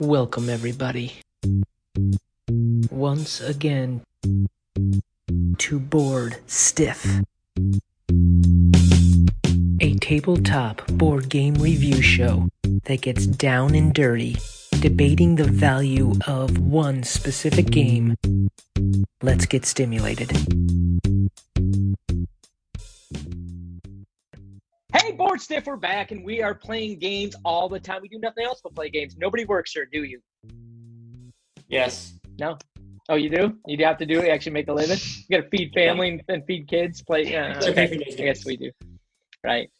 Welcome, everybody, once again to Board Stiff, a tabletop board game review show that gets down and dirty, debating the value of one specific game. Let's get stimulated. Hey, Board Stiff, we're back, and we are playing games all the time. We do nothing else but play games. Nobody works here, do you? Yes. No? Oh, you do? You have to do it? You actually make a living? You got to feed family and feed kids? Play? Okay, I guess we do. Right.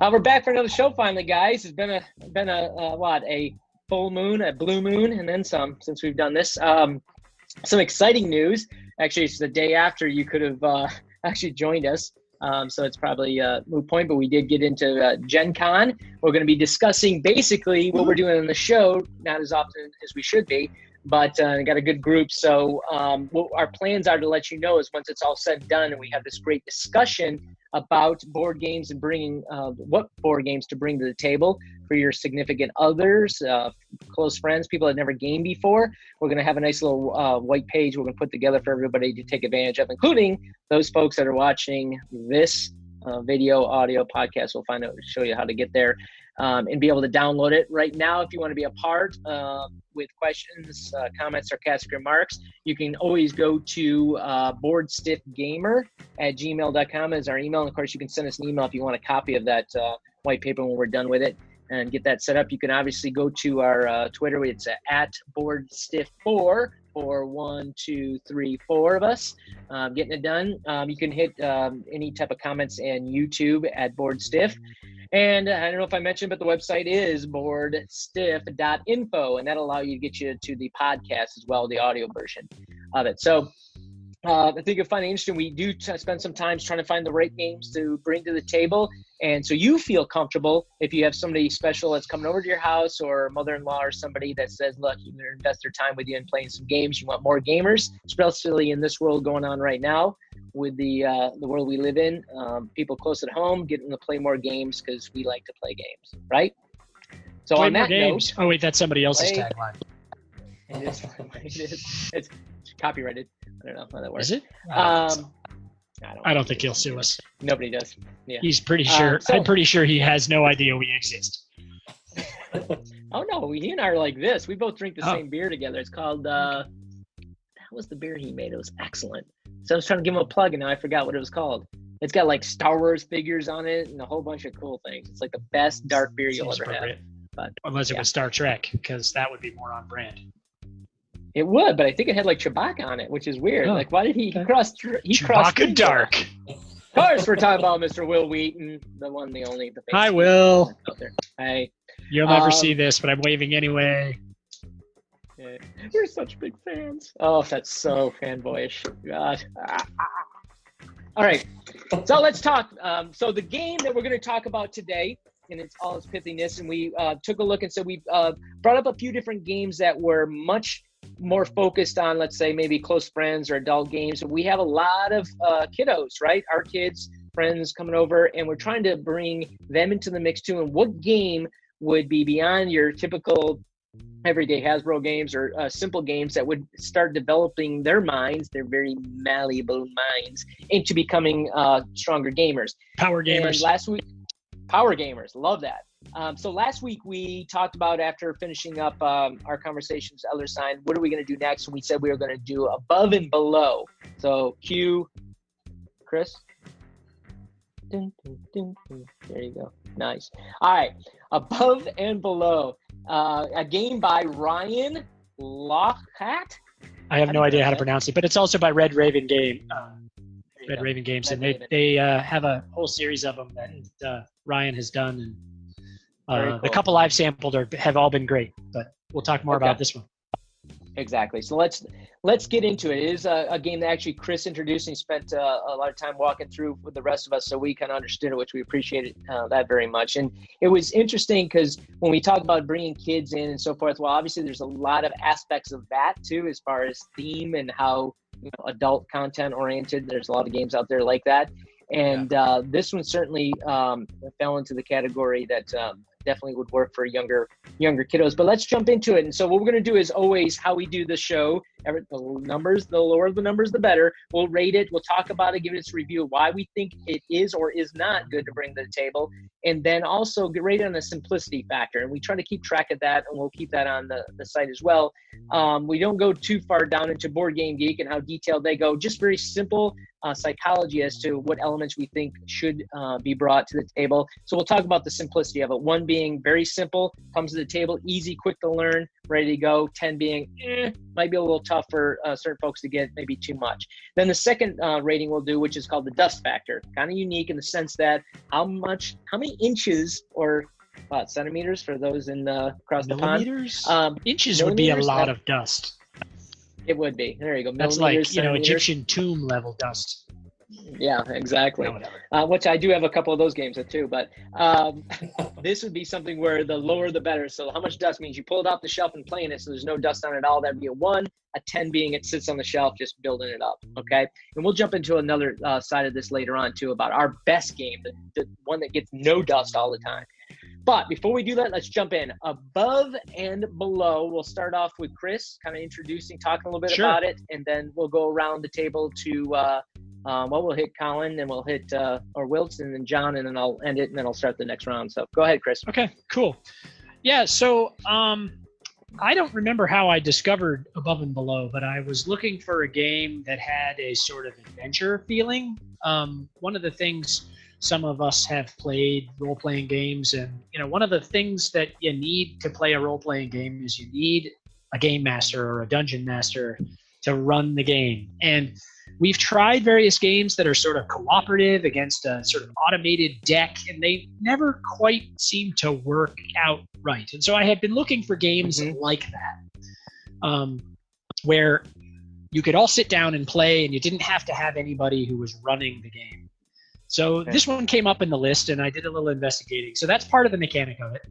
We're back for another show finally, guys. It's been a full moon, a blue moon, and then some since we've done this. Some exciting news. Actually, it's the day after you could have actually joined us. So it's probably a moot point, but we did get into Gen Con. We're going to be discussing basically what we're doing on the show, not as often as we should be, but I got a good group. So what our plans are to let you know is once it's all said and done and we have this great discussion about board games and bringing what board games to bring to the table for your significant others, close friends, people that never gamed before. We're going to have a nice little white page we're going to put together for everybody to take advantage of, including those folks that are watching this video, audio, podcast. We'll find out, show you how to get there and be able to download it right now. If you want to be a part with questions, comments, sarcastic remarks, you can always go to boardstiffgamer@gmail.com is our email. And of course, you can send us an email if you want a copy of that white paper when we're done with it and get that set up. You can obviously go to our Twitter. It's at boardstiff4. For 4 of us getting it done. You can hit any type of comments and YouTube at Board Stiff. And I don't know if I mentioned, but the website is boardstiff.info, and that'll allow you to get you to the podcast as well, the audio version of it. So I think you'll find it interesting. We do spend some time trying to find the right games to bring to the table. And so you feel comfortable if you have somebody special that's coming over to your house or mother-in-law or somebody that says, look, you can invest their time with you in playing some games. You want more gamers, especially in this world going on right now with the world we live in. People close at home, getting to play more games because we like to play games, right? So play on that note. Oh, wait, that's somebody else's tagline. It is. It's copyrighted. I don't know how that works. Is it? I don't think he'll sue us. Nobody does. Yeah. He's pretty sure. I'm pretty sure he has no idea we exist. Oh no, he and I are like this. We both drink the same beer together. It's called. That was the beer he made. It was excellent. So I was trying to give him a plug, and now I forgot what it was called. It's got like Star Wars figures on it and a whole bunch of cool things. It's like the best dark beer you'll ever have. But, Unless it was Star Trek, because that would be more on brand. It would, but I think it had like Chewbacca on it, which is weird. Oh. Like, why did he cross? He Chewbacca crossed dark. Of course, we're talking about Mr. Wil Wheaton, the one, the only. Hi, Will. Hi. You'll never see this, but I'm waving anyway. Yeah. We're such big fans. Oh, that's so fanboyish. God. All right. So let's talk. So the game that we're going to talk about today. And it's all its pithiness. And we took a look and so we brought up a few different games that were much more focused on, let's say, maybe close friends or adult games. We have a lot of kiddos, right? Our kids, friends coming over, and we're trying to bring them into the mix too. And what game would be beyond your typical everyday Hasbro games or simple games that would start developing their minds, their very malleable minds, into becoming stronger gamers. Power gamers. And last week... Power gamers, love that. So last week we talked about, after finishing up our conversations, Elder Sign, what are we going to do next? And we said we were going to do Above and Below. So cue, Chris. Dun, dun, dun, dun. There you go. Nice. All right. Above and Below. A game by Ryan Lochhat. I have no idea how to pronounce it, but it's also by Red Raven Game. Red Raven Games, and they have a whole series of them that Ryan has done, and cool. The couple I've sampled have all been great, but we'll talk more about this one. Exactly. So let's get into it. It is a game that actually Chris introduced, and he spent a lot of time walking through with the rest of us, so we kind of understood it, which we appreciated that very much. And it was interesting because when we talk about bringing kids in and so forth, well, obviously there's a lot of aspects of that too, as far as theme and how adult content oriented. There's a lot of games out there like that, and this one certainly fell into the category that definitely would work for younger kiddos. But let's jump into it. And so what we're going to do is always how we do the show. The numbers, the lower the numbers, the better. We'll rate it. We'll talk about it, give it its review, why we think it is or is not good to bring to the table. And then also get rated on the simplicity factor. And we try to keep track of that, and we'll keep that on the site as well. We don't go too far down into Board Game Geek and how detailed they go. Just very simple psychology as to what elements we think should be brought to the table. So we'll talk about the simplicity of it. 1 being very simple, comes to the table, easy, quick to learn, ready to go. 10 being might be a little tough for certain folks to get, maybe too much. Then the second rating we'll do, which is called the Dust Factor. Kind of unique in the sense that how many inches or about centimeters for those in across the pond. Inches would be a lot of dust. It would be. There you go. That's like, you know, Egyptian tomb level dust. Yeah, exactly. Which I do have a couple of those games too, but this would be something where the lower the better. So how much dust means you pull it off the shelf and playing it, so there's no dust on it at all. That'd be a 1. A 10 being it sits on the shelf, just building it up. Okay, and we'll jump into another side of this later on too about our best game, the one that gets no dust all the time. But before we do that, let's jump in. Above and Below, we'll start off with Chris, kind of introducing, talking a little bit about it, and then we'll go around the table to, well, we'll hit Colin, and we'll hit, or Wilts, and then John, and then I'll end it, and then I'll start the next round. So go ahead, Chris. Okay, cool. Yeah, so I don't remember how I discovered Above and Below, but I was looking for a game that had a sort of adventure feeling. One of the things... Some of us have played role-playing games, and you know, one of the things that you need to play a role-playing game is you need a game master or a dungeon master to run the game. And we've tried various games that are sort of cooperative against a sort of automated deck, and they never quite seem to work out right. And so I had been looking for games like that, where you could all sit down and play, and you didn't have to have anybody who was running the game. So this one came up in the list, and I did a little investigating. So that's part of the mechanic of it.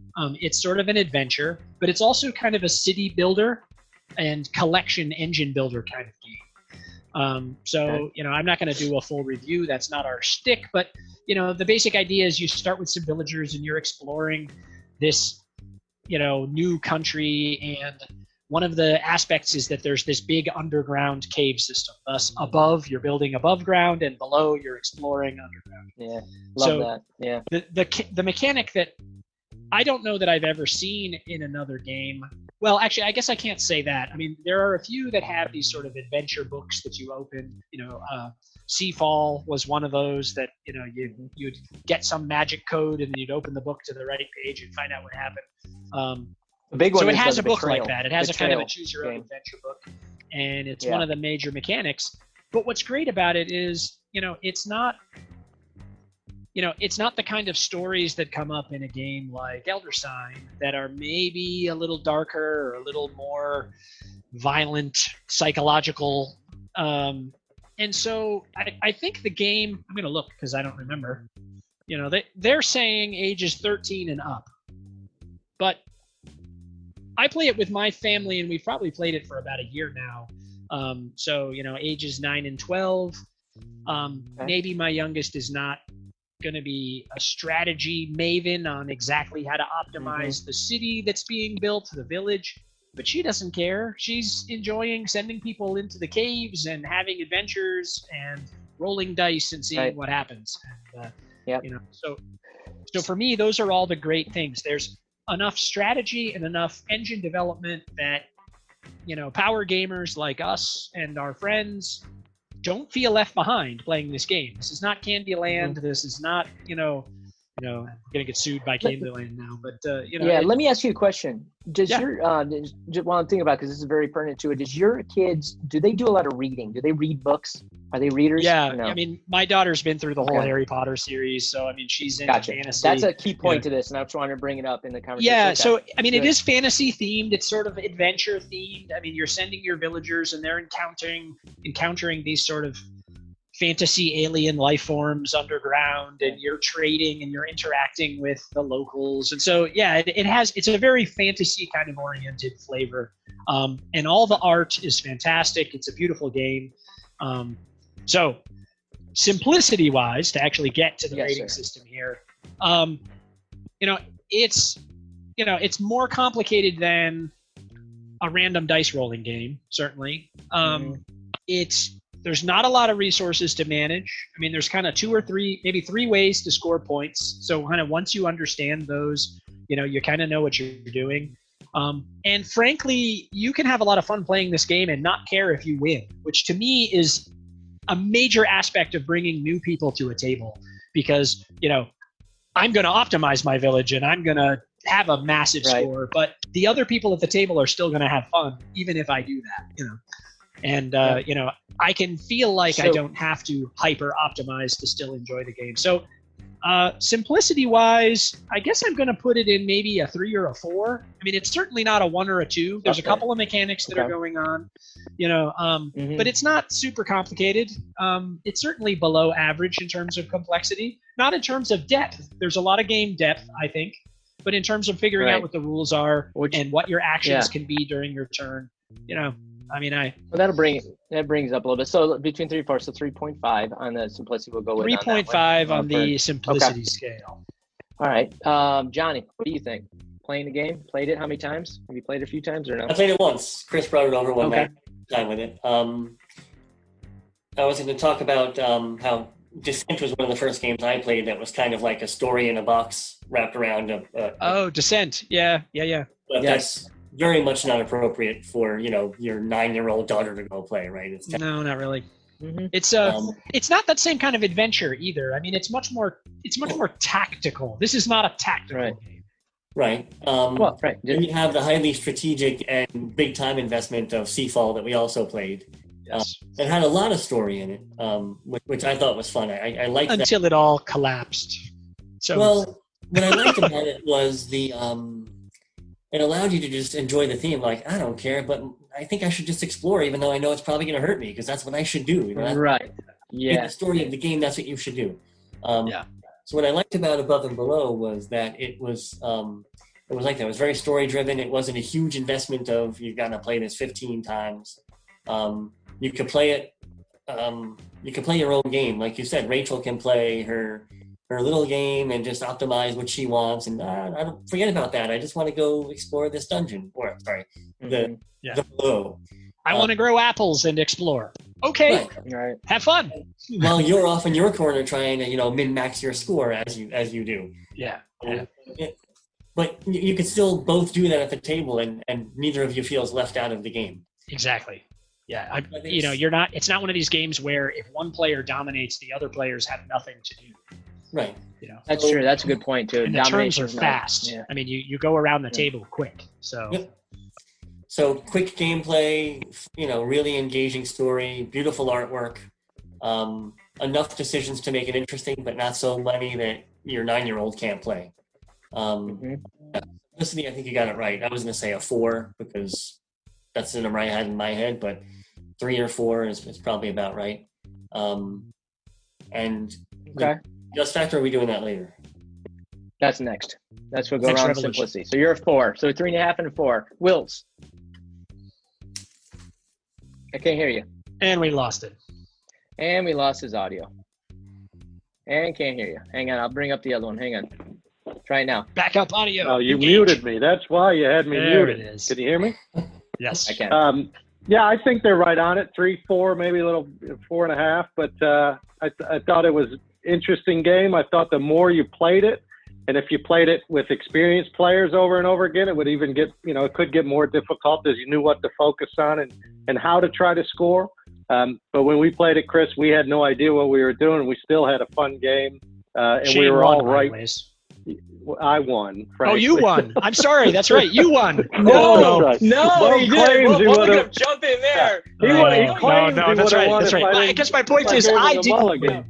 It's sort of an adventure, but it's also kind of a city builder and collection engine builder kind of game. You know, I'm not going to do a full review. That's not our shtick. But, you know, the basic idea is you start with some villagers, and you're exploring this, you know, new country. And one of the aspects is that there's this big underground cave system. Thus, above, you're building above ground, and below, you're exploring underground. Yeah, love that. Yeah. The mechanic that I don't know that I've ever seen in another game. Well, actually, I guess I can't say that. I mean, there are a few that have these sort of adventure books that you open. You know, Seafall was one of those that, you know, you'd get some magic code, and then you'd open the book to the right page and find out what happened. The big one so it has a book like that. It has a kind of a choose-your-own-adventure book, and it's one of the major mechanics. But what's great about it is, it's not the kind of stories that come up in a game like Elder Sign that are maybe a little darker or a little more violent, psychological. And so I think the game – I'm going to look because I don't remember. You know, they're saying ages 13 and up, but – I play it with my family, and we've probably played it for about a year now. Ages 9 and 12. Maybe my youngest is not going to be a strategy maven on exactly how to optimize the city that's being built, the village, but she doesn't care. She's enjoying sending people into the caves and having adventures and rolling dice and seeing what happens. So for me, those are all the great things. There's enough strategy and enough engine development that, you know, power gamers like us and our friends don't feel left behind playing this game. This is not Candyland. This is not, I'm going to get sued by Candyland now, but, let me ask you a question. Does your, just while I'm thinking about it, because this is very pertinent to it, does your kids, do they do a lot of reading? Do they read books? Are they readers? Yeah, no? I mean, my daughter's been through the whole Harry Potter series, so I mean, she's into fantasy. That's a key point to this, and I was trying to bring it up in the conversation. Yeah, so I mean, it is fantasy themed. It's sort of adventure themed. I mean, you're sending your villagers, and they're encountering these sort of fantasy alien life forms underground, and you're trading and you're interacting with the locals. And so, it's a very fantasy kind of oriented flavor, and all the art is fantastic. It's a beautiful game. So simplicity wise, to actually get to the rating system here, it's, you know, it's more complicated than a random dice rolling game, certainly. There's not a lot of resources to manage. I mean, there's kind of two or three, maybe three ways to score points. So kind of once you understand those, you know, you kind of know what you're doing. And frankly, you can have a lot of fun playing this game and not care if you win, which to me is a major aspect of bringing new people to a table, because, you know, I'm going to optimize my village and I'm going to have a massive score, but the other people at the table are still going to have fun, even if I do that, you know. And, you know, I can feel like I don't have to hyper optimize to still enjoy the game. So simplicity wise, I guess I'm going to put it in maybe a 3 or a 4. I mean, it's certainly not a 1 or a 2. There's a couple of mechanics that are going on, you know, but it's not super complicated. It's certainly below average in terms of complexity, not in terms of depth. There's a lot of game depth, I think, but in terms of figuring out what the rules are and what your actions can be during your turn, you know, I mean, well, that brings up a little bit. So between 3 and 4, so 3.5 on the simplicity. We'll go with 3.5 on the simplicity scale. All right, Johnny, what do you think? Playing the game, played it how many times? Have you played it a few times or no? I played it once. Chris brought it over one night. Done with it. I was going to talk about how Descent was one of the first games I played that was kind of like a story in a box wrapped around a Descent. Yeah. But that's very much not appropriate for, you know, your 9-year-old daughter to go play, right? No, not really. Mm-hmm. It's not that same kind of adventure either. I mean, it's much more tactical. This is not a tactical game. Right. Then you have the highly strategic and big time investment of Seafall that we also played. It had a lot of story in it, which I thought was fun. I liked that. Until it all collapsed. So. Well, what I liked about it was the... it allowed you to just enjoy the theme. Like, I don't care, but I think I should just explore, even though I know it's probably going to hurt me, because that's what I should do. You know, right. Yeah. In the story of the game, that's what you should do. So what I liked about Above and Below was that it was like that. It was very story-driven. It wasn't a huge investment of, you've got to play this 15 times. You could play it. You could play your own game. Like you said, Rachel can play her little game and just optimize what she wants, and I don't forget about that. I just want to go explore this dungeon, or sorry, the below. I want to grow apples and explore. Okay, right. Have fun. Well, you're off in your corner trying to, you know, min-max your score as you do. Yeah. But you can still both do that at the table, and neither of you feels left out of the game. Exactly. Yeah, you know, you're not. It's not one of these games where if one player dominates, the other players have nothing to do. Right. You know. That's true. That's a good point too. And the turns are fast. Yeah. I mean, you go around the table quick. So. Yep. So quick gameplay, you know, really engaging story, beautiful artwork, enough decisions to make it interesting, but not so many that your 9-year-old can't play. Simplicity, I think you got it right. I was going to say a 4 because that's the number I had in my head, but 3 or 4 is probably about right. Dust Factor, are we doing that later? That's next. That's what goes around simplicity. So you're a 4. So 3.5 and a 4. Wills. I can't hear you. And we lost it. And we lost his audio. And can't hear you. Hang on. I'll bring up the other one. Hang on. Try it now. Back up audio. Oh, you muted me. That's why you had me muted. It is. Can you hear me? Yes. I can. Yeah, I think they're right on it. 3, 4, maybe a little 4.5. But I thought it was... interesting game. I thought the more you played it, and if you played it with experienced players over and over again, it would even get, you know, it could get more difficult as you knew what to focus on and how to try to score. But when we played it, Chris, we had no idea what we were doing. We still had a fun game, and Shane we were all right. Anyways. I won. Frankly. Oh, you won. I'm sorry. That's right. You won. No, he didn't. What would have jumped in there? Yeah. He claimed no, that's right. That's right. I guess my point is I didn't.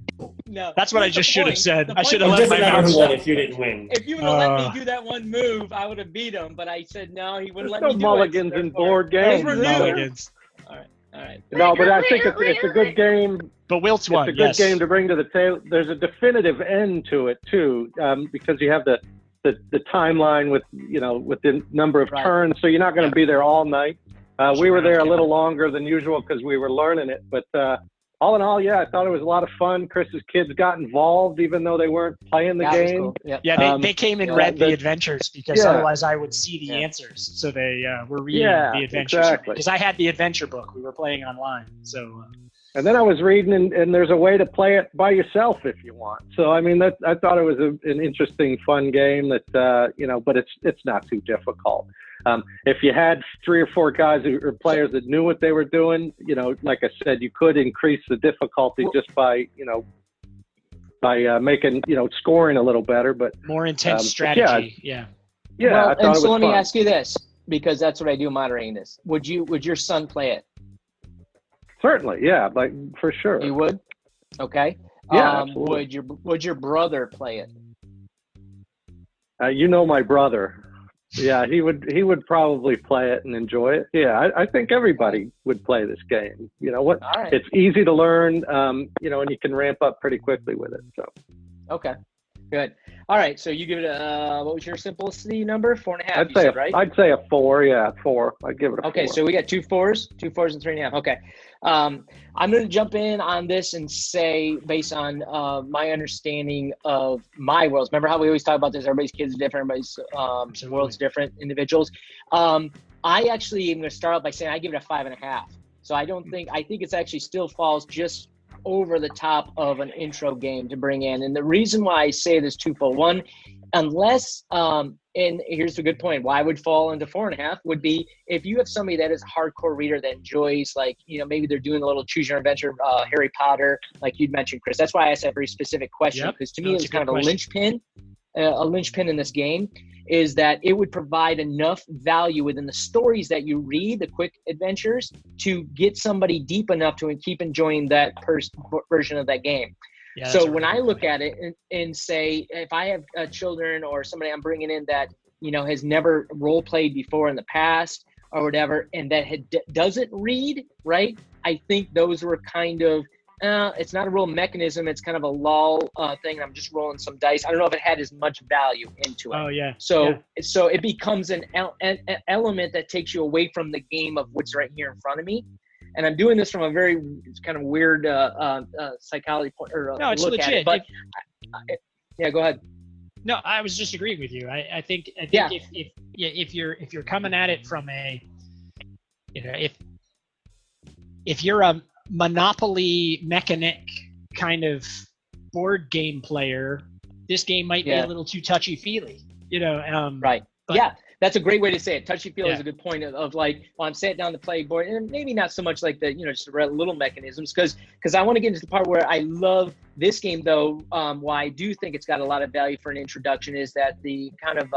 No, that's what I just should have said. I should have let my mouth shut if you didn't win. If you would have let me do that one move, I would have beat him. But I said no. He wouldn't let me do it. Mulligans in board games. Mulligans. All right. No, but I think it's a good game. But Wilt's won. It's a good game to bring to the table. There's a definitive end to it too, because you have the timeline with, you know, with the number of turns. So you're not going to be there all night. We were there a little longer than usual because we were learning it, but. all in all, yeah, I thought it was a lot of fun. Chris's kids got involved, even though they weren't playing the game. Cool. Yep. Yeah, they came and read the adventures because otherwise I would see the answers. So they were reading the adventures. Exactly. Because I had the adventure book. We were playing online. So. And then I was reading, and there's a way to play it by yourself if you want. So, I mean, I thought it was an interesting, fun game that, but it's not too difficult. If you had three or four guys or players that knew what they were doing, like I said, you could increase the difficulty just by, making, scoring a little better. But more intense strategy. Yeah. Well, and so let me ask you this, because that's what I do moderating this. Would your son play it? Certainly, yeah, like for sure. You would? Okay. Yeah, absolutely. Would your brother play it? My brother. Yeah, he would probably play it and enjoy it. Yeah, I think everybody would play this game. It's easy to learn, and you can ramp up pretty quickly with it. So. Okay. Good. All right. So you give it a what was your simplicity number? 4.5. I'd say a 4. Yeah, 4. I'd give it a 4. Okay. So we got two fours, and 3.5. Okay. I'm going to jump in on this and say, based on my understanding of my worlds. Remember how we always talk about this? Everybody's kids are different. Everybody's worlds different. Individuals. I actually am going to start out by saying I give it a 5.5. So I think it's actually still falls just over the top of an intro game to bring in. And the reason why I say this twofold, one, unless, and here's a good point, why I would fall into 4.5 would be if you have somebody that is a hardcore reader that enjoys, maybe they're doing a little choose your adventure, Harry Potter, like you'd mentioned, Chris. That's why I asked that very specific question, because to me it's kind of a linchpin in this game, is that it would provide enough value within the stories that you read, the quick adventures, to get somebody deep enough to keep enjoying that version of that game. Yeah, so when I look at it and say, if I have children or somebody I'm bringing in that, has never role played before in the past or whatever, and that doesn't read, right? I think those were kind of, it's not a real mechanism. It's kind of a lull thing. I'm just rolling some dice. I don't know if it had as much value into it. Oh, yeah. So it becomes an element that takes you away from the game of what's right here in front of me. And I'm doing this from a very kind of weird psychology point. No, it's look legit. At it, but yeah, go ahead. No, I was just agreeing with you. I think yeah. If you're coming at it from a, if you're a Monopoly mechanic kind of board game player, this game might be a little too touchy-feely, right. But, yeah, that's a great way to say it. Touchy-feely is a good point of like, well, I'm sitting down to play board, and maybe not so much like the, just little mechanisms, because I want to get into the part where I love this game, though, why I do think it's got a lot of value for an introduction is that the kind of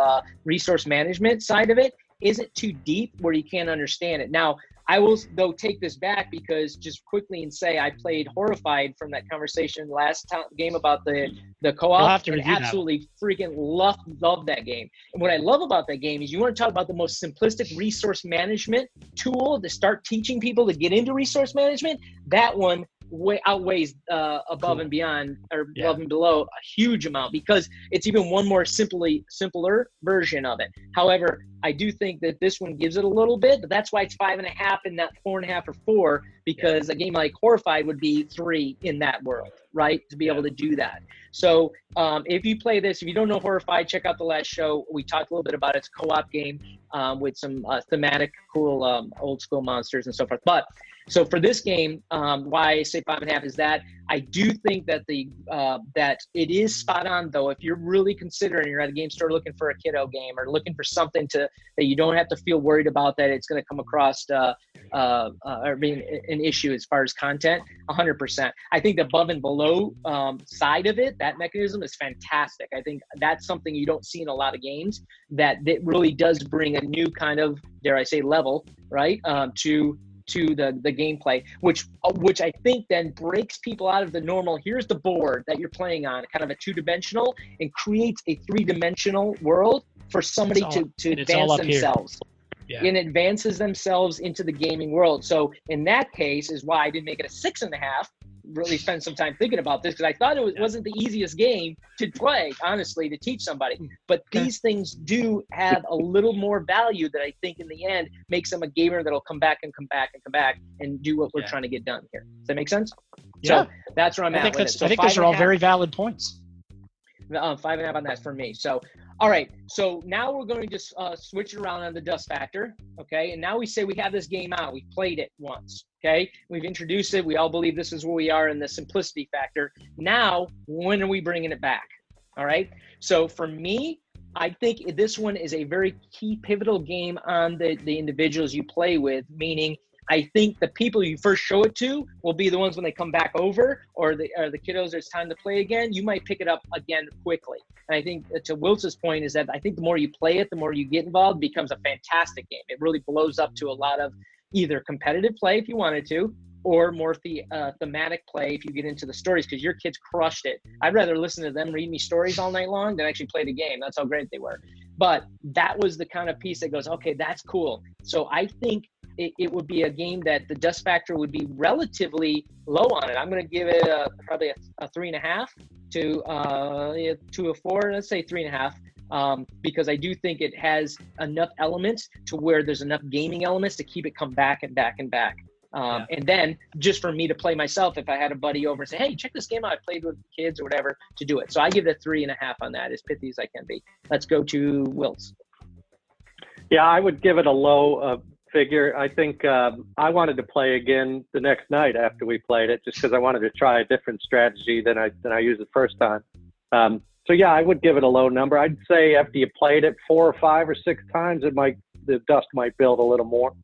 resource management side of it isn't too deep where you can't understand it. Now, I will, though, take this back because just quickly and say I played Horrified from that conversation last game about the co-op and absolutely freaking love that game. And what I love about that game is you want to talk about the most simplistic resource management tool to start teaching people to get into resource management. That one way outweighs above and beyond or above and below a huge amount because it's even one more simpler version of it. However, I do think that this one gives it a little bit, but that's why it's 5.5 and not 4.5 or 4, because a game like Horrified would be 3 in that world, right? To be able to do that. So if you play this, if you don't know Horrified, check out the last show. We talked a little bit about it. It's a co-op game with some thematic, cool old school monsters and so forth. But so for this game, why I say 5.5 is that I do think that that it is spot on, though. If you're really considering, you're at a game store looking for a kiddo game or looking for something that you don't have to feel worried about that it's going to come across or being an issue as far as content, 100%. I think the above and below side of it, that mechanism is fantastic. I think that's something you don't see in a lot of games that it really does bring a new kind of, dare I say, level, right, to the gameplay, which I think then breaks people out of the normal, here's the board that you're playing on, kind of a two-dimensional, and creates a three-dimensional world for somebody to advance themselves. Yeah. And advances themselves into the gaming world. So in that case is why I didn't make it a 6.5, really spend some time thinking about this, because I thought it wasn't the easiest game to play, honestly, to teach somebody. But these things do have a little more value that I think in the end makes them a gamer that'll come back and do what we're trying to get done here. Does that make sense? Yeah. So that's where I'm at with it. So I think those are all very valid points. 5.5 on that for me. So, all right. So now we're going to just switch it around on the Dust Factor. Okay. And now we say we have this game out. We've played it once. Okay. We've introduced it. We all believe this is where we are in the simplicity factor. Now, when are we bringing it back? All right. So for me, I think this one is a very key pivotal game on the individuals you play with, meaning I think the people you first show it to will be the ones when they come back over, or the kiddos, it's time to play again, you might pick it up again quickly. And I think to Wils's point is that I think the more you play it, the more you get involved, it becomes a fantastic game. It really blows up to a lot of either competitive play if you wanted to, or more thematic play if you get into the stories, because your kids crushed it. I'd rather listen to them read me stories all night long than actually play the game. That's how great they were. But that was the kind of piece that goes, okay, that's cool. So I think it would be a game that the Dust Factor would be relatively low on it. I'm going to give it probably a 3.5 to a 4, let's say 3.5. Because I do think it has enough elements to where there's enough gaming elements to keep it come back and back and back. And then just for me to play myself, if I had a buddy over and say, hey, check this game out, I played with kids or whatever, to do it. So I give it a 3.5 on that, as pithy as I can be. Let's go to Wills. Yeah, I would give it a low figure. I think I wanted to play again the next night after we played it, just because I wanted to try a different strategy than I used the first time. So yeah, I would give it a low number. I'd say after you played it 4 or 5 or 6 times, the dust might build a little more.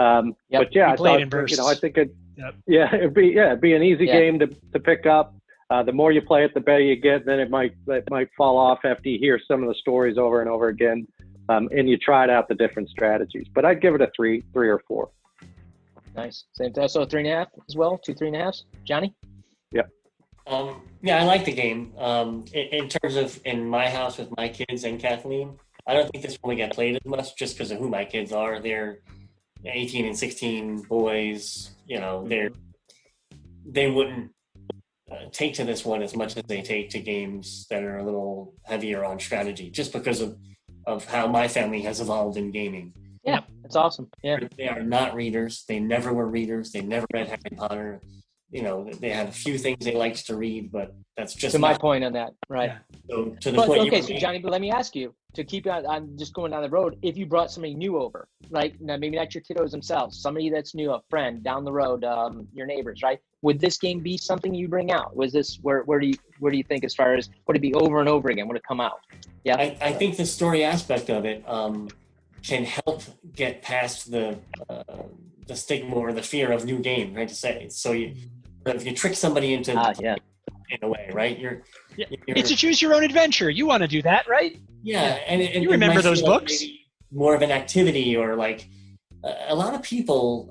Yep. But yeah, I think it, yep. Yeah, it'd be an easy game to pick up. The more you play it, the better you get. Then it might fall off after you hear some of the stories over and over again, and you tried out the different strategies. But I'd give it a 3 or 4. Nice, same thing. So 3.5 as well, 2 3.5s. Johnny. Yep. Yeah, I like the game. In terms of in my house with my kids and Kathleen, I don't think this really got played as much just because of who my kids are. They're 18 and 16 boys, you know, they wouldn't take to this one as much as they take to games that are a little heavier on strategy, just because of how my family has evolved in gaming. Yeah, that's awesome. Yeah, they are not readers. They never were readers. They never read Harry Potter. You know, they had a few things they liked to read, but that's just my point on that, right? Yeah. So to the point. Okay, so Johnny, but let me ask you. To keep on, I'm just going down the road. If you brought somebody new over, right? Now, maybe not your kiddos themselves, somebody that's new, a friend down the road, your neighbors, right? Would this game be something you bring out? Was this where do you think, as far as would it be over and over again? Would it come out? Yeah, I think the story aspect of it can help get past the stigma or the fear of new game, right? To say so, if you trick somebody into in a way, right? You're it's a choose your own adventure. You want to do that, right? Yeah, and you remember those books? More of an activity, or like a lot of people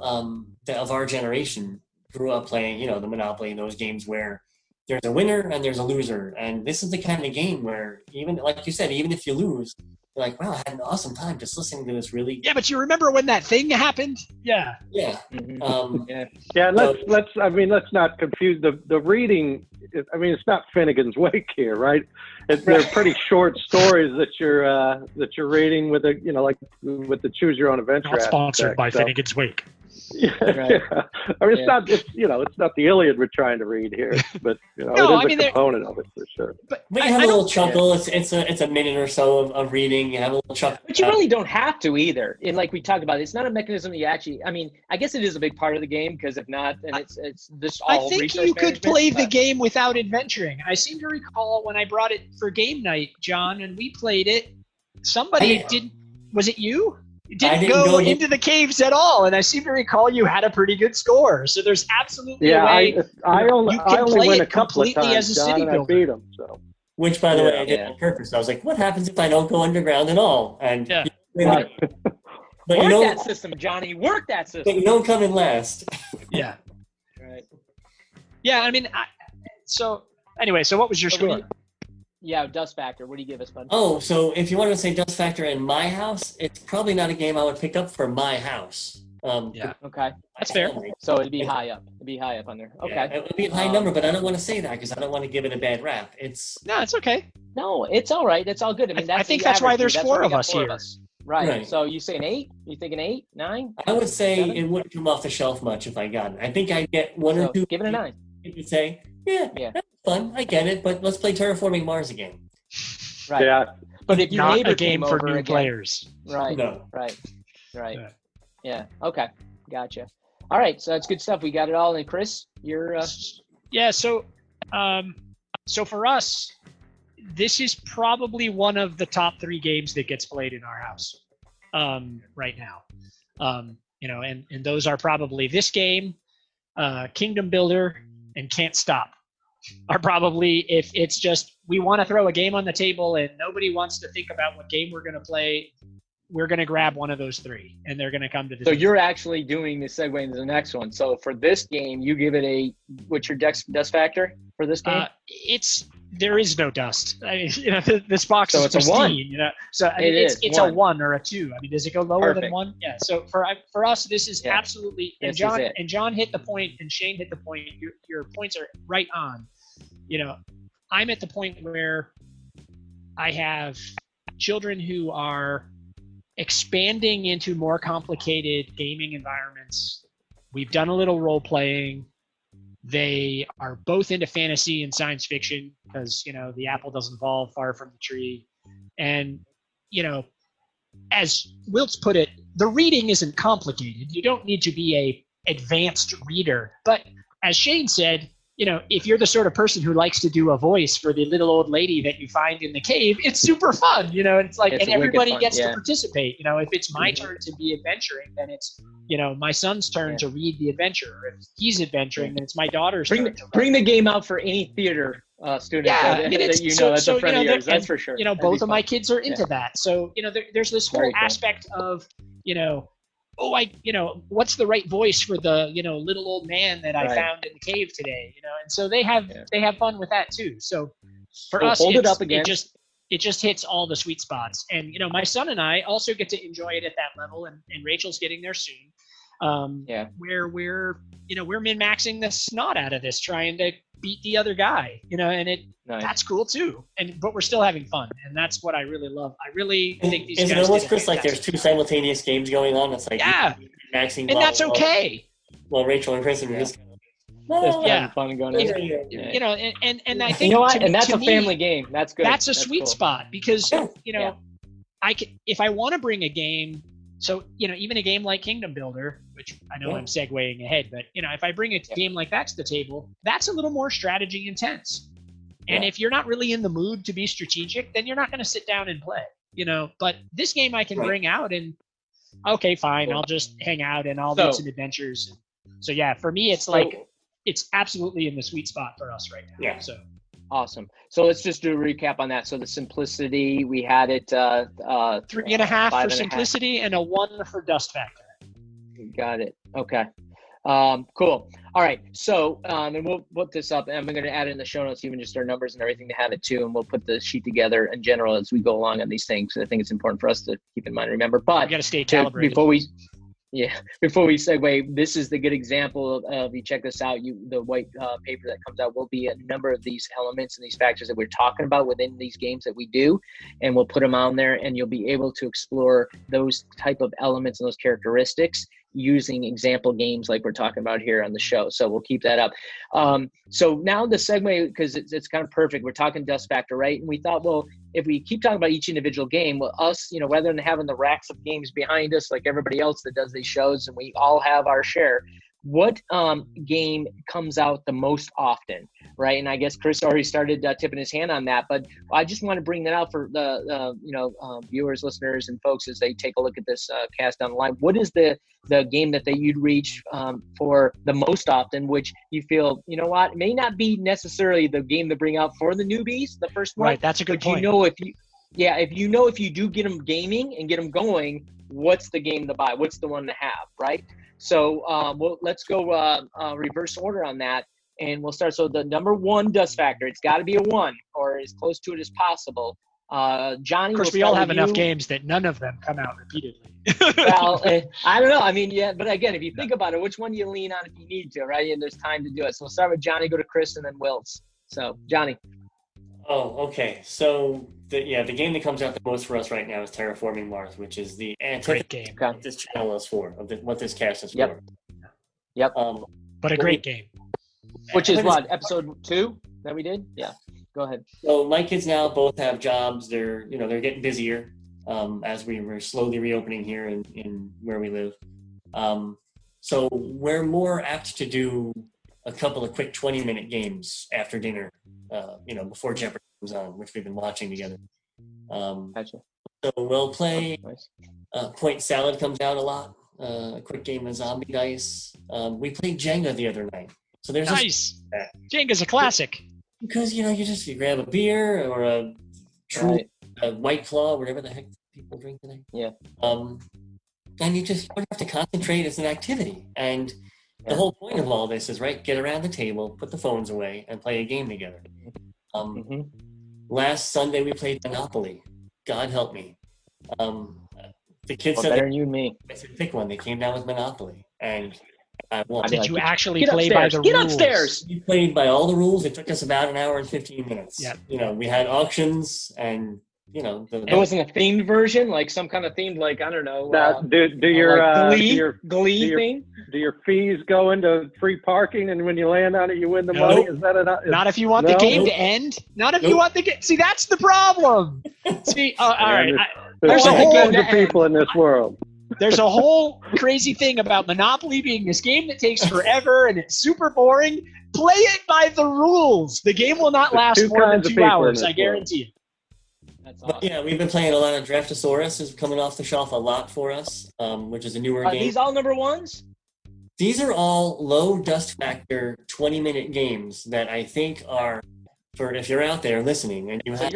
of our generation grew up playing, you know, the Monopoly and those games where there's a winner and there's a loser, and this is the kind of game where even, like you said, even if you lose, you're like, wow, I had an awesome time just listening to this really. Yeah, but you remember when that thing happened? Yeah. Yeah. Mm-hmm. Yeah. Let's not confuse the reading. I mean, it's not Finnegan's Wake here, right? They're pretty short stories that you're reading with a, you know, like with the choose your own adventure. Not sponsored by Finnegan's Wake. Yeah, right. Yeah. I mean, it's not the Iliad we're trying to read here, but you know, it is a component of it for sure. But you have a little chuckle. It's a minute or so of reading. You have a little chuckle. But you really don't have to either. And like we talked about, it's not a mechanism that you actually. I mean, I guess it is a big part of the game, because if not, and it's this all. I think you could play the game without adventuring. I seem to recall when I brought it for game night, John, and we played it. Somebody didn't. Was it you? Didn't go into the caves at all, and I seem to recall you had a pretty good score. So there's absolutely a way. I only went a couple of times, as a city builder. I beat them, so. Which, by the way, I did on purpose. I was like, "What happens if I don't go underground at all?" And but work that system, Johnny. Work that system. But don't come in last. Yeah. Right. Yeah, I mean, so what was your score? Yeah, Dust Factor. What do you give us, bud? Oh, so if you want to say Dust Factor in my house, it's probably not a game I would pick up for my house. Okay. That's fair. So it'd be high up. It'd be high up on there. Okay. Yeah, it would be a high number, but I don't want to say that because I don't want to give it a bad rap. No, it's okay. No, it's all right. It's all good. I mean, I think that's why there's four of us here. Right. So you say an 8? You think an 8, 9? I would say 7? It wouldn't come off the shelf much if I got it. I think I'd get one or two. Give it a 9. you could say, that was fun, I get it, but let's play Terraforming Mars again. Right. Yeah. But if you made a game for new players. Right. No. Right. Yeah. Okay. Gotcha. All right. So that's good stuff. We got it all. And Chris, you're. Yeah. So, so for us, this is probably one of the top three games that gets played in our house right now. You know, and those are probably this game, Kingdom Builder, and Can't Stop. Are probably, if it's just we want to throw a game on the table and nobody wants to think about what game we're going to play, we're going to grab one of those three and they're going to come to the. So you're actually doing the segue into the next one. So for this game, you give it a what's your dust factor for this game? There is no dust. I mean, you know, this box so is pristine. A 1. You know, so I mean, it's one. A 1 or a 2. I mean, does it go lower than 1? Yeah. So for us, this is absolutely. And John hit the point, and Shane hit the point. Your points are right on. You know, I'm at the point where I have children who are expanding into more complicated gaming environments. We've done a little role playing. They are both into fantasy and science fiction because, you know, the apple doesn't fall far from the tree. And, you know, as Wiltz put it, the reading isn't complicated. You don't need to be an advanced reader. But as Shane said, you know, if you're the sort of person who likes to do a voice for the little old lady that you find in the cave, it's super fun, you know, and it's like, and everybody gets to participate. You know, if it's my turn to be adventuring, then it's, you know, my son's turn to read the adventure. If he's adventuring, then it's my daughter's turn to bring the game out for any theater student that you know that's a friend of yours, that's for sure. You know, both of my kids are into that. So, you know, there's this whole aspect of, you know, what's the right voice for the, you know, little old man that I found in the cave today, you know? And so they have fun with that too. So for us, it just hits all the sweet spots. And, you know, my son and I also get to enjoy it at that level, and Rachel's getting there soon. Where we're min-maxing the snot out of this, trying to beat the other guy, you know, and that's cool too. But we're still having fun, and that's what I really love. I really think these guys. It's almost, Chris, like there's two simultaneous games going on. It's like min-maxing, and that's okay. Well, Rachel and Chris are just fun and going in. You know, and I think, you know what? And that's a family game. That's good. That's a sweet spot because you know, I can, if I want to bring a game. So, you know, even a game like Kingdom Builder, which I know I'm segueing ahead, but, you know, if I bring a game like that to the table, that's a little more strategy intense. And if you're not really in the mood to be strategic, then you're not going to sit down and play, you know. But this game I can bring out and, okay, fine, I'll just hang out and I'll do some adventures. So, yeah, for me, it's like, it's absolutely in the sweet spot for us right now. Yeah. So. Awesome. So let's just do a recap on that. So the simplicity, we had it 3.5 for simplicity and a 1 for dust factor. Got it. Okay. Cool. All right. So and we'll put this up, and I'm going to add in the show notes, even just our numbers and everything to have it too. And we'll put the sheet together in general as we go along on these things. I think it's important for us to keep in mind, remember, but we got to stay calibrated before we segue, this is the good example of you check this out. The white paper that comes out will be a number of these elements and these factors that we're talking about within these games that we do, and we'll put them on there, and you'll be able to explore those type of elements and those characteristics using example games like we're talking about here on the show. So we'll keep that up. So now the segue, because it's kind of perfect. We're talking dust factor, right? And we thought, well, if we keep talking about each individual game, well, us, you know, rather than having the racks of games behind us like everybody else that does these shows, and we all have our share, what game comes out the most often, right? And I guess Chris already started tipping his hand on that, but I just want to bring that out for the viewers, listeners, and folks as they take a look at this cast online. What is the game that you'd reach for the most often, which you feel, you know what, may not be necessarily the game to bring out for the newbies, the first one. Right, that's a good point. You know, if you do get them gaming and get them going, what's the game to buy? What's the one to have, right? So let's go reverse order on that, and we'll start. So the number one dust factor, it's got to be a 1 or as close to it as possible. Johnny, of course, we all have enough games that none of them come out repeatedly. Well, I don't know. I mean, yeah, but again, if you think about it, which one do you lean on if you need to, right? And there's time to do it. So we'll start with Johnny, go to Chris, and then Wiltz. So Johnny. Oh, okay. So the game that comes out the most for us right now is Terraforming Mars, which is the great game. What this channel is for, what this cast is for. Yep. But a great game. Which is what, episode 2 that we did? Yeah. Go ahead. So my kids now both have jobs. They're, you know, they're getting busier as we were slowly reopening here in where we live. So we're more apt to do a couple of quick 20-minute games after dinner, you know, before Jeopardy comes on, which we've been watching together. Gotcha. So we'll play Point Salad comes out a lot, a quick game of Zombie Dice. We played Jenga the other night. So there's nice. Jenga's a classic. Because, you know, you just grab a beer or a White Claw, whatever the heck people drink today. Yeah. And you just don't have to concentrate. It's an activity. And the whole point of all this is, right, get around the table, put the phones away, and play a game together. Last Sunday we played Monopoly. God help me. The kids said better than you and me. I said, pick one. They came down with Monopoly. And I won. Did you actually play by the rules? Get upstairs! We played by all the rules. It took us about an hour and 15 minutes. Yep. You know, we had auctions and... You know, it wasn't a themed version, like some kind of themed, like I don't know. Do your Glee thing? Do your fees go into free parking, and when you land on it, you win the money? Is that enough? Not if you want the game to end. Not if you want the game. See, that's the problem. See, all right. There's a whole bunch of people in this world. There's a whole crazy thing about Monopoly being this game that takes forever and it's super boring. Play it by the rules. The game will not last more than 2 hours. I guarantee you. That's awesome. But yeah, we've been playing a lot of Draftosaurus is coming off the shelf a lot for us, which is a newer game. Are these all number ones? These are all low dust factor 20-minute games that I think are for if you're out there listening and you have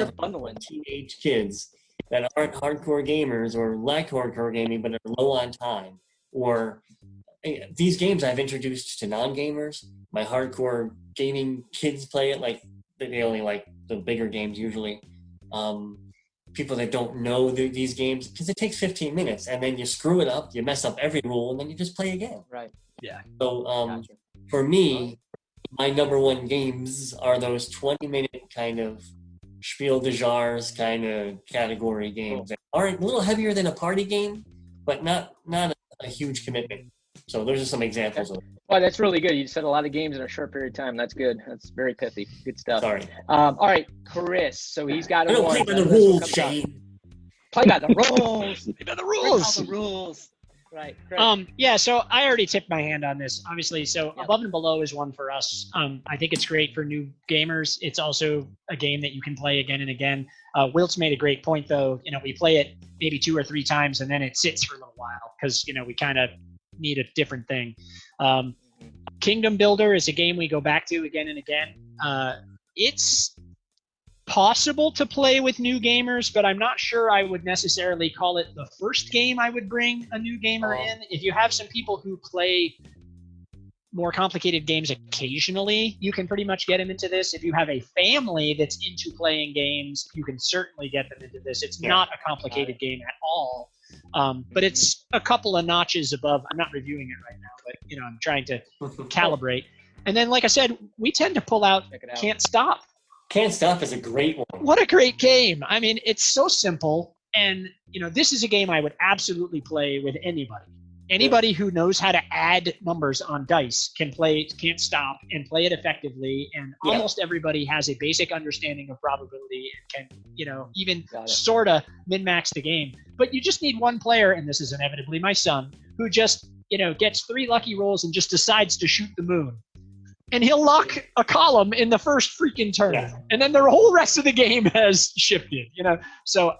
teenage kids that aren't hardcore gamers or like hardcore gaming but are low on time. Or these games I've introduced to non-gamers. My hardcore gaming kids play it, like they only like the bigger games usually. People that don't know these games, because it takes 15 minutes and then you screw it up, you mess up every rule, and then you just play again. Right. Yeah. So gotcha. For me, my number one games are those 20-minute kind of Spiel des Jahres kind of category games that are a little heavier than a party game, but not a huge commitment. So those are some examples of it. Well, that's really good. You said a lot of games in a short period of time. That's good. That's very pithy. Good stuff. Sorry. All right, Chris. So he's got a one. Play by the rules, Shane. Play by the rules. Play by the rules. Play by the rules. Right. Chris. Yeah, so I already tipped my hand on this, obviously. So Above and Below is one for us. I think it's great for new gamers. It's also a game that you can play again and again. Wilt's made a great point, though. You know, we play it maybe 2 or 3 times, and then it sits for a little while because, you know, we kind of need a different thing. Kingdom Builder is a game we go back to again and again. It's possible to play with new gamers, but I'm not sure I would necessarily call it the first game I would bring a new gamer in. If you have some people who play more complicated games occasionally, you can pretty much get them into this. If you have a family that's into playing games, you can certainly get them into this. It's not a complicated game at all. But it's a couple of notches above. I'm not reviewing it right now, but you know, I'm trying to calibrate. And then, like I said, we tend to pull out Can't Stop. Can't Stop is a great one. What a great game. I mean, it's so simple. And, you know, this is a game I would absolutely play with anybody. Anybody who knows how to add numbers on dice can play Can't Stop and play it effectively. And almost everybody has a basic understanding of probability and can, you know, even sort of min-max the game. But you just need one player, and this is inevitably my son, who just, you know, gets 3 lucky rolls and just decides to shoot the moon. And he'll lock a column in the first freaking turn. Yeah. And then the whole rest of the game has shifted, you know. So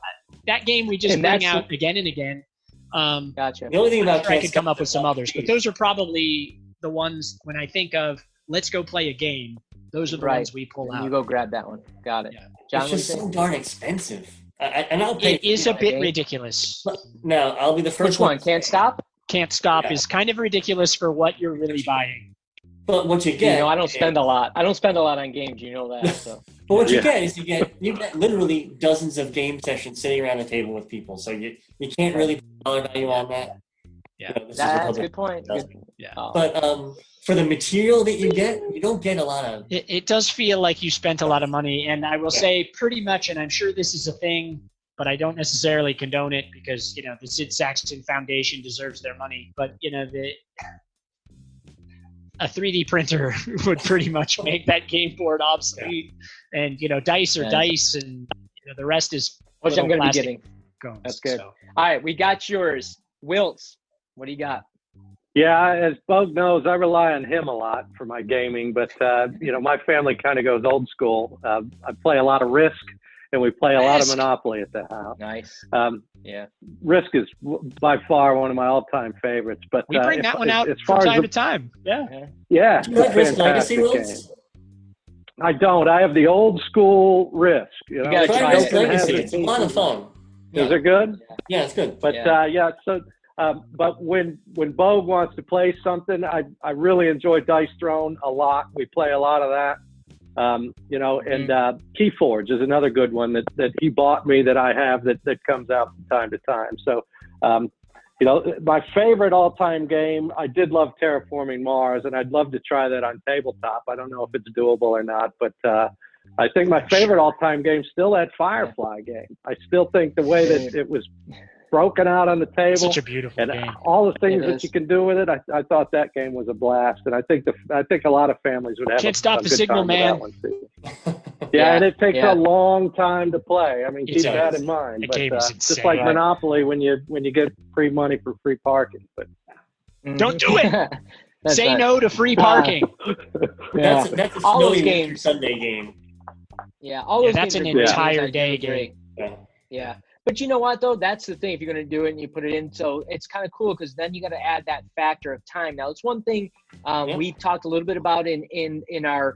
that game we just bring out again and again. Gotcha. The only thing about I could come up with some others, but those are probably the ones when I think of let's go play a game. Those are the ones we pull out. You go grab that one. Got it. Yeah. John, it's just so darn expensive. And I'll pay. It is a bit ridiculous. No, I'll be the first one. Which one? Can't Stop? Can't Stop is kind of ridiculous for what you're really buying. But what you get, you know, I don't spend a lot. I don't spend a lot on games. You know that. So. But what you get is you get literally dozens of game sessions sitting around the table with people. So you can't really put dollar value on that. Yeah, you know, that's a good point. Yeah. But for the material that you get, you don't get a lot of. It does feel like you spent a lot of money, and I will say pretty much, and I'm sure this is a thing, but I don't necessarily condone it because you know the Sid Saxton Foundation deserves their money. But you know the. a 3D printer would pretty much make that game board obsolete. Yeah. And, you know, dice are dice, and you know, the rest is which I'm going to be getting. Cones, that's good. So. All right, we got yours. Wilts, what do you got? Yeah, as Bug knows, I rely on him a lot for my gaming, but, you know, my family kind of goes old school. I play a lot of Risk, and we play a lot of Monopoly at the house. Nice. Yeah. Risk is by far one of my all-time favorites. But we bring that one out from time to time. Yeah. Yeah. Do you like Risk Legacy, Wilts? I don't. I have the old school Risk. You know? You got to try Risk Legacy. It's a lot of fun. Is it good? Yeah, it's good. But, yeah, so... but when Bo wants to play something, I really enjoy Dice Throne a lot. We play a lot of that, you know, and KeyForge is another good one that he bought me that I have that comes out from time to time. So, you know, my favorite all-time game, I did love Terraforming Mars, and I'd love to try that on tabletop. I don't know if it's doable or not, but I think my favorite all-time game is still that Firefly game. I still think the way that it was broken out on the table. Such a beautiful game. All the things that you can do with it. I thought that game was a blast, and I think a lot of families would have. Can't Stop the Signal Man. Yeah, and it takes a long time to play. I mean, keep that in mind. The game is insane, just like Monopoly, when you get free money for free parking, but don't do it. Say no to free parking. That's all those games. Sunday game. Yeah, all those. That's an entire day game. Yeah. But you know what, though? That's the thing. If you're going to do it and you put it in, so it's kind of cool because then you got to add that factor of time. Now, it's one thing we talked a little bit about in our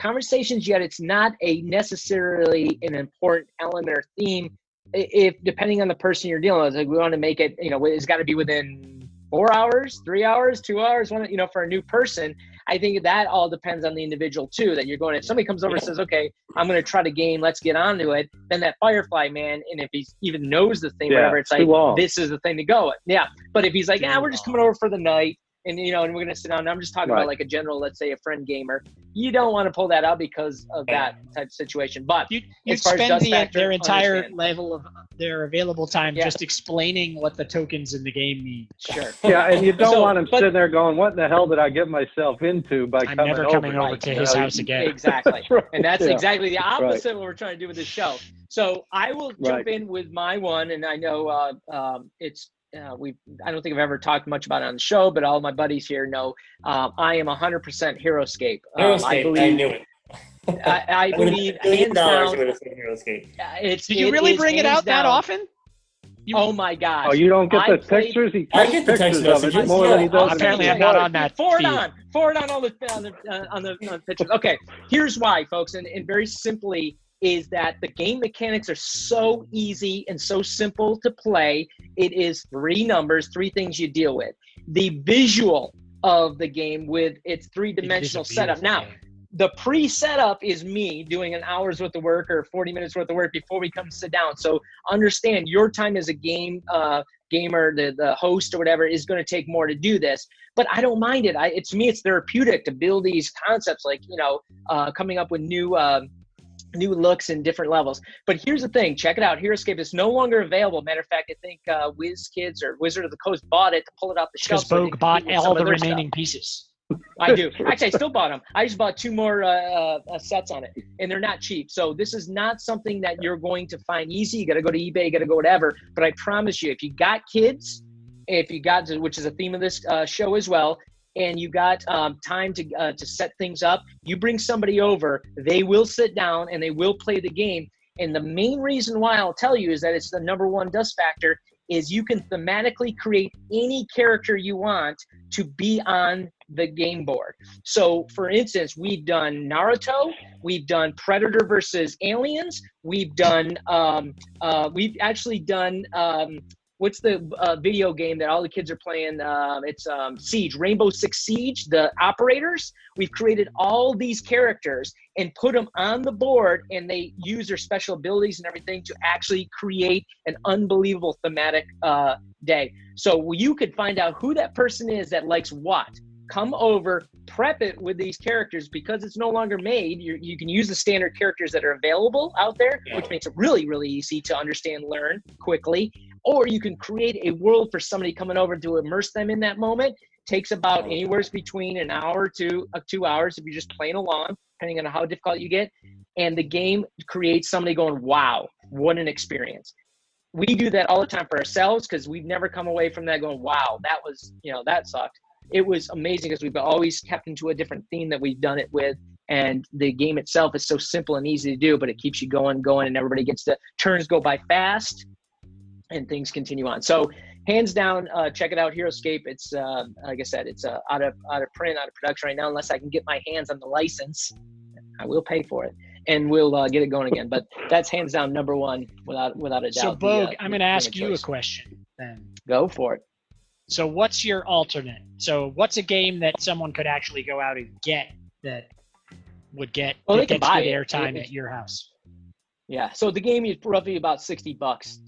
conversations, yet it's not a necessarily an important element or theme if depending on the person you're dealing with. Like, we want to make it, you know, it's got to be within 4 hours, 3 hours, 2 hours, one, you know, for a new person. I think that all depends on the individual too, that you're going to, if somebody comes over and says, okay, I'm going to try the game, let's get onto it. Then that Firefly man, and if he even knows the thing, whatever, it's like, this is the thing to go with. Yeah. But if he's like, we're just coming over for the night and, you know, and we're going to sit down, and I'm just talking about like a general, let's say a friend gamer, you don't want to pull that out because of that type of situation. But you'd spend their entire level of their available time just explaining what the tokens in the game mean. Sure. Yeah, and you don't want them sitting there going, what in the hell did I get myself into by coming over? I'm never coming over to his house again. Exactly. That's right. And that's exactly the opposite of what we're trying to do with this show. So I will jump in with my one, and I know it's I don't think I've ever talked much about it on the show, but all my buddies here know I am 100% Heroscape. I knew it. I believe hands down. Heroscape. Did you really bring it out that often? Oh my gosh! Oh, you don't get the pictures? I get the text messages more than he does. Apparently, I'm not on that. Forward on all the pictures. Okay, here's why, folks, and very simply. Is that the game mechanics are so easy and so simple to play. It is 3 numbers, 3 things you deal with. The visual of the game with its 3-dimensional setup. Now, the pre-setup is me doing an hour's worth of work or 40 minutes worth of work before we come sit down. So understand your time as a game gamer, the host or whatever, is going to take more to do this. But I don't mind it. It's me, it's therapeutic to build these concepts like, you know, coming up with new looks and different levels. But here's the thing, check it out. Heroscape is no longer available. Matter of fact, I think Wiz Kids or Wizard of the Coast bought it to pull it off the shelf. Because Bogue bought all the remaining pieces. I do. Actually, I still bought them. I just bought 2 more sets on it, and they're not cheap. So this is not something that you're going to find easy. You got to go to eBay, you got to go whatever. But I promise you, if you got kids, which is a theme of this show as well, and you got time to set things up, you bring somebody over, they will sit down and they will play the game. And the main reason why I'll tell you is that it's the #1 dust factor is you can thematically create any character you want to be on the game board. So for instance, we've done Naruto, we've done Predator versus Aliens, we've done, what's the video game that all the kids are playing? It's Siege, Rainbow Six Siege, the operators. We've created all these characters and put them on the board, and they use their special abilities and everything to actually create an unbelievable thematic day. So you could find out who that person is that likes what. Come over, prep it with these characters because it's no longer made. You can use the standard characters that are available out there, which makes it really, really easy to understand, learn quickly. or you can create a world for somebody coming over to immerse them in that moment. Takes about anywhere between an hour to 2 hours if you're just playing along, depending on how difficult you get. And the game creates somebody going, wow, what an experience. We do that all the time for ourselves because we've never come away from that going, wow, that was, you know, that sucked. It was amazing because we've always kept into a different theme that we've done it with. And the game itself is so simple and easy to do, but it keeps you going, and everybody gets to, turns go by fast and things continue on. So hands down, check it out, Heroscape. It's, like I said, it's out of print, out of production right now, unless I can get my hands on the license. I will pay for it, and we'll get it going again. But that's hands down number one, without a doubt. So, Bogue, I'm going to ask you a question then. Go for it. So what's your alternate? So what's a game that someone could actually go out and get that would get good airtime at your house? Yeah, so the game is roughly about $60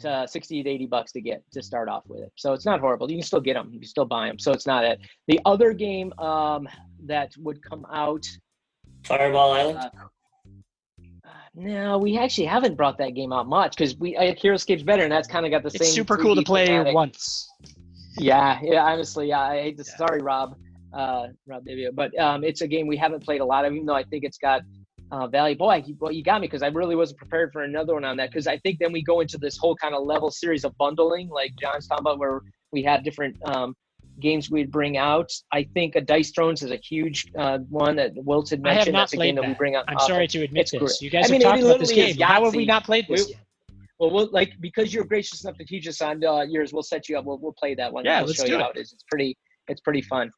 to $60 to $80 to get to start off with it. So it's not horrible. You can still get them. You can still buy them. So it's not it. The other game that would come out, Fireball Island. No, we actually haven't brought that game out much because we Heroscape's better, and that's kind of got the same. It's super cool to play once. Yeah. Honestly, I hate this. Yeah. Sorry, Rob Davio, but it's a game we haven't played a lot of, even though I think it's got. Valley Boy, well, you got me because I really wasn't prepared for another one on that, because I think then we go into this whole kind of level series of bundling, like John's talking about, where we have different games we'd bring out. I think a Dice Thrones is a huge one that Wilt had mentioned. That's a game that we bring out. I'm sorry to admit this. You guys have talked about this game. How have we not played this yet? Well, because you're gracious enough to teach us on yours, we'll set you up. We'll play that one. Yeah, let's do it. It's pretty fun.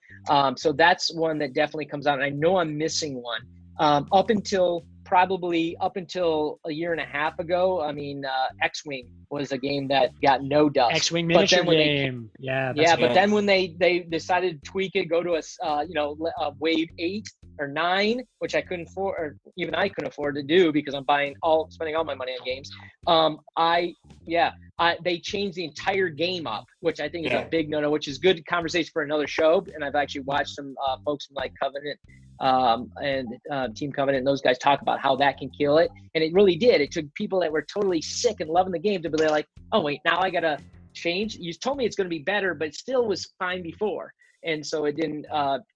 So that's one that definitely comes out. And I know I'm missing one. Up until a year and a half ago, I mean, X-Wing was a game that got no dust. X-Wing miniature game. But then when they decided to tweak it, go to a wave 8 or 9, which I couldn't afford, or even I couldn't afford to do because I'm spending all my money on games. They changed the entire game up, which I think is a big no-no, which is good conversation for another show. And I've actually watched some folks from like Covenant and Team Covenant, and those guys talk about how that can kill it. And it really did. It took people that were totally sick and loving the game to be like, oh wait, now I got to change. You told me it's going to be better, but it still was fine before. And so it didn't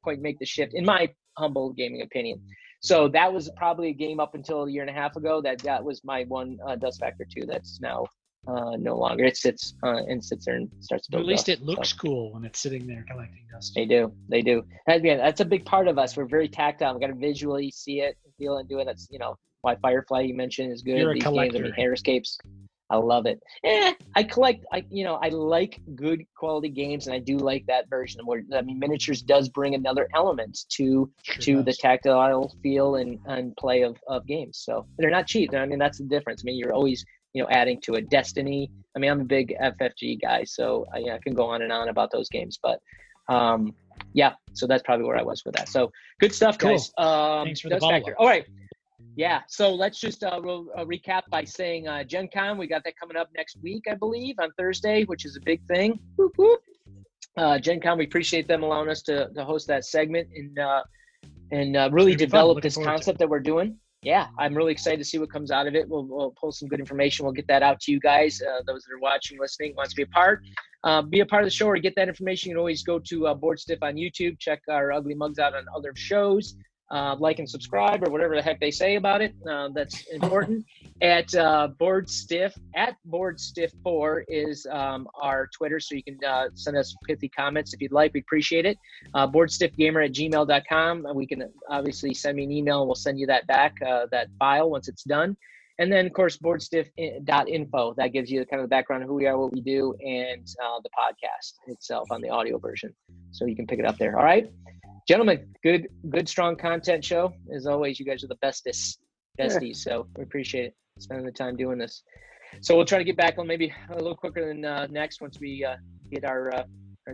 quite make the shift, in my humble gaming opinion. So that was probably a game up until a year and a half ago. That was my one Dust Factor 2 that's now no longer. It sits and sits there and starts to build. At least dust, it looks cool when it's sitting there collecting dust. They do. That's a big part of us. We're very tactile. We got to visually see it, feel it, and do it. That's why Firefly you mentioned is good. You're a collector. Games, I mean, Heroscapes. I love it. I like good quality games, and I do like that version. Miniatures does bring another element to the tactile feel and play of games. So they're not cheap. I mean, that's the difference. I mean, you're always adding to it. Destiny. I mean, I'm a big FFG guy, so I can go on and on about those games. But so that's probably where I was with that. So good stuff, guys. Cool. Thanks for the follow-up. All right. Yeah, so let's just we'll recap by saying Gen Con, we got that coming up next week, I believe, on Thursday, which is a big thing. Whoop, whoop. Gen Con, we appreciate them allowing us to host that segment and really develop this concept that we're doing. Yeah, I'm really excited to see what comes out of it. We'll pull some good information. We'll get that out to you guys, those that are watching, listening, want to be a part of the show or get that information. You can always go to Board Stiff on YouTube, check our ugly mugs out on other shows. Like and subscribe or whatever the heck they say about it. That's important. At Board Stiff, at Board Stiff 4 is our Twitter, so you can send us pithy comments if you'd like. We appreciate it. BoardStiffGamer@gmail.com. We can obviously send me an email, and we'll send you that back, that file once it's done. And then, of course, boardstiff.info. That gives you kind of the background of who we are, what we do, and the podcast itself on the audio version. So you can pick it up there. All right. Gentlemen, good, strong content show. As always, you guys are the besties. So we appreciate it, spending the time doing this. So we'll try to get back on maybe a little quicker than next once we get our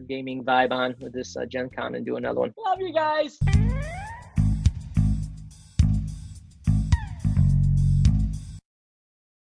gaming vibe on with this Gen Con and do another one. Love you guys.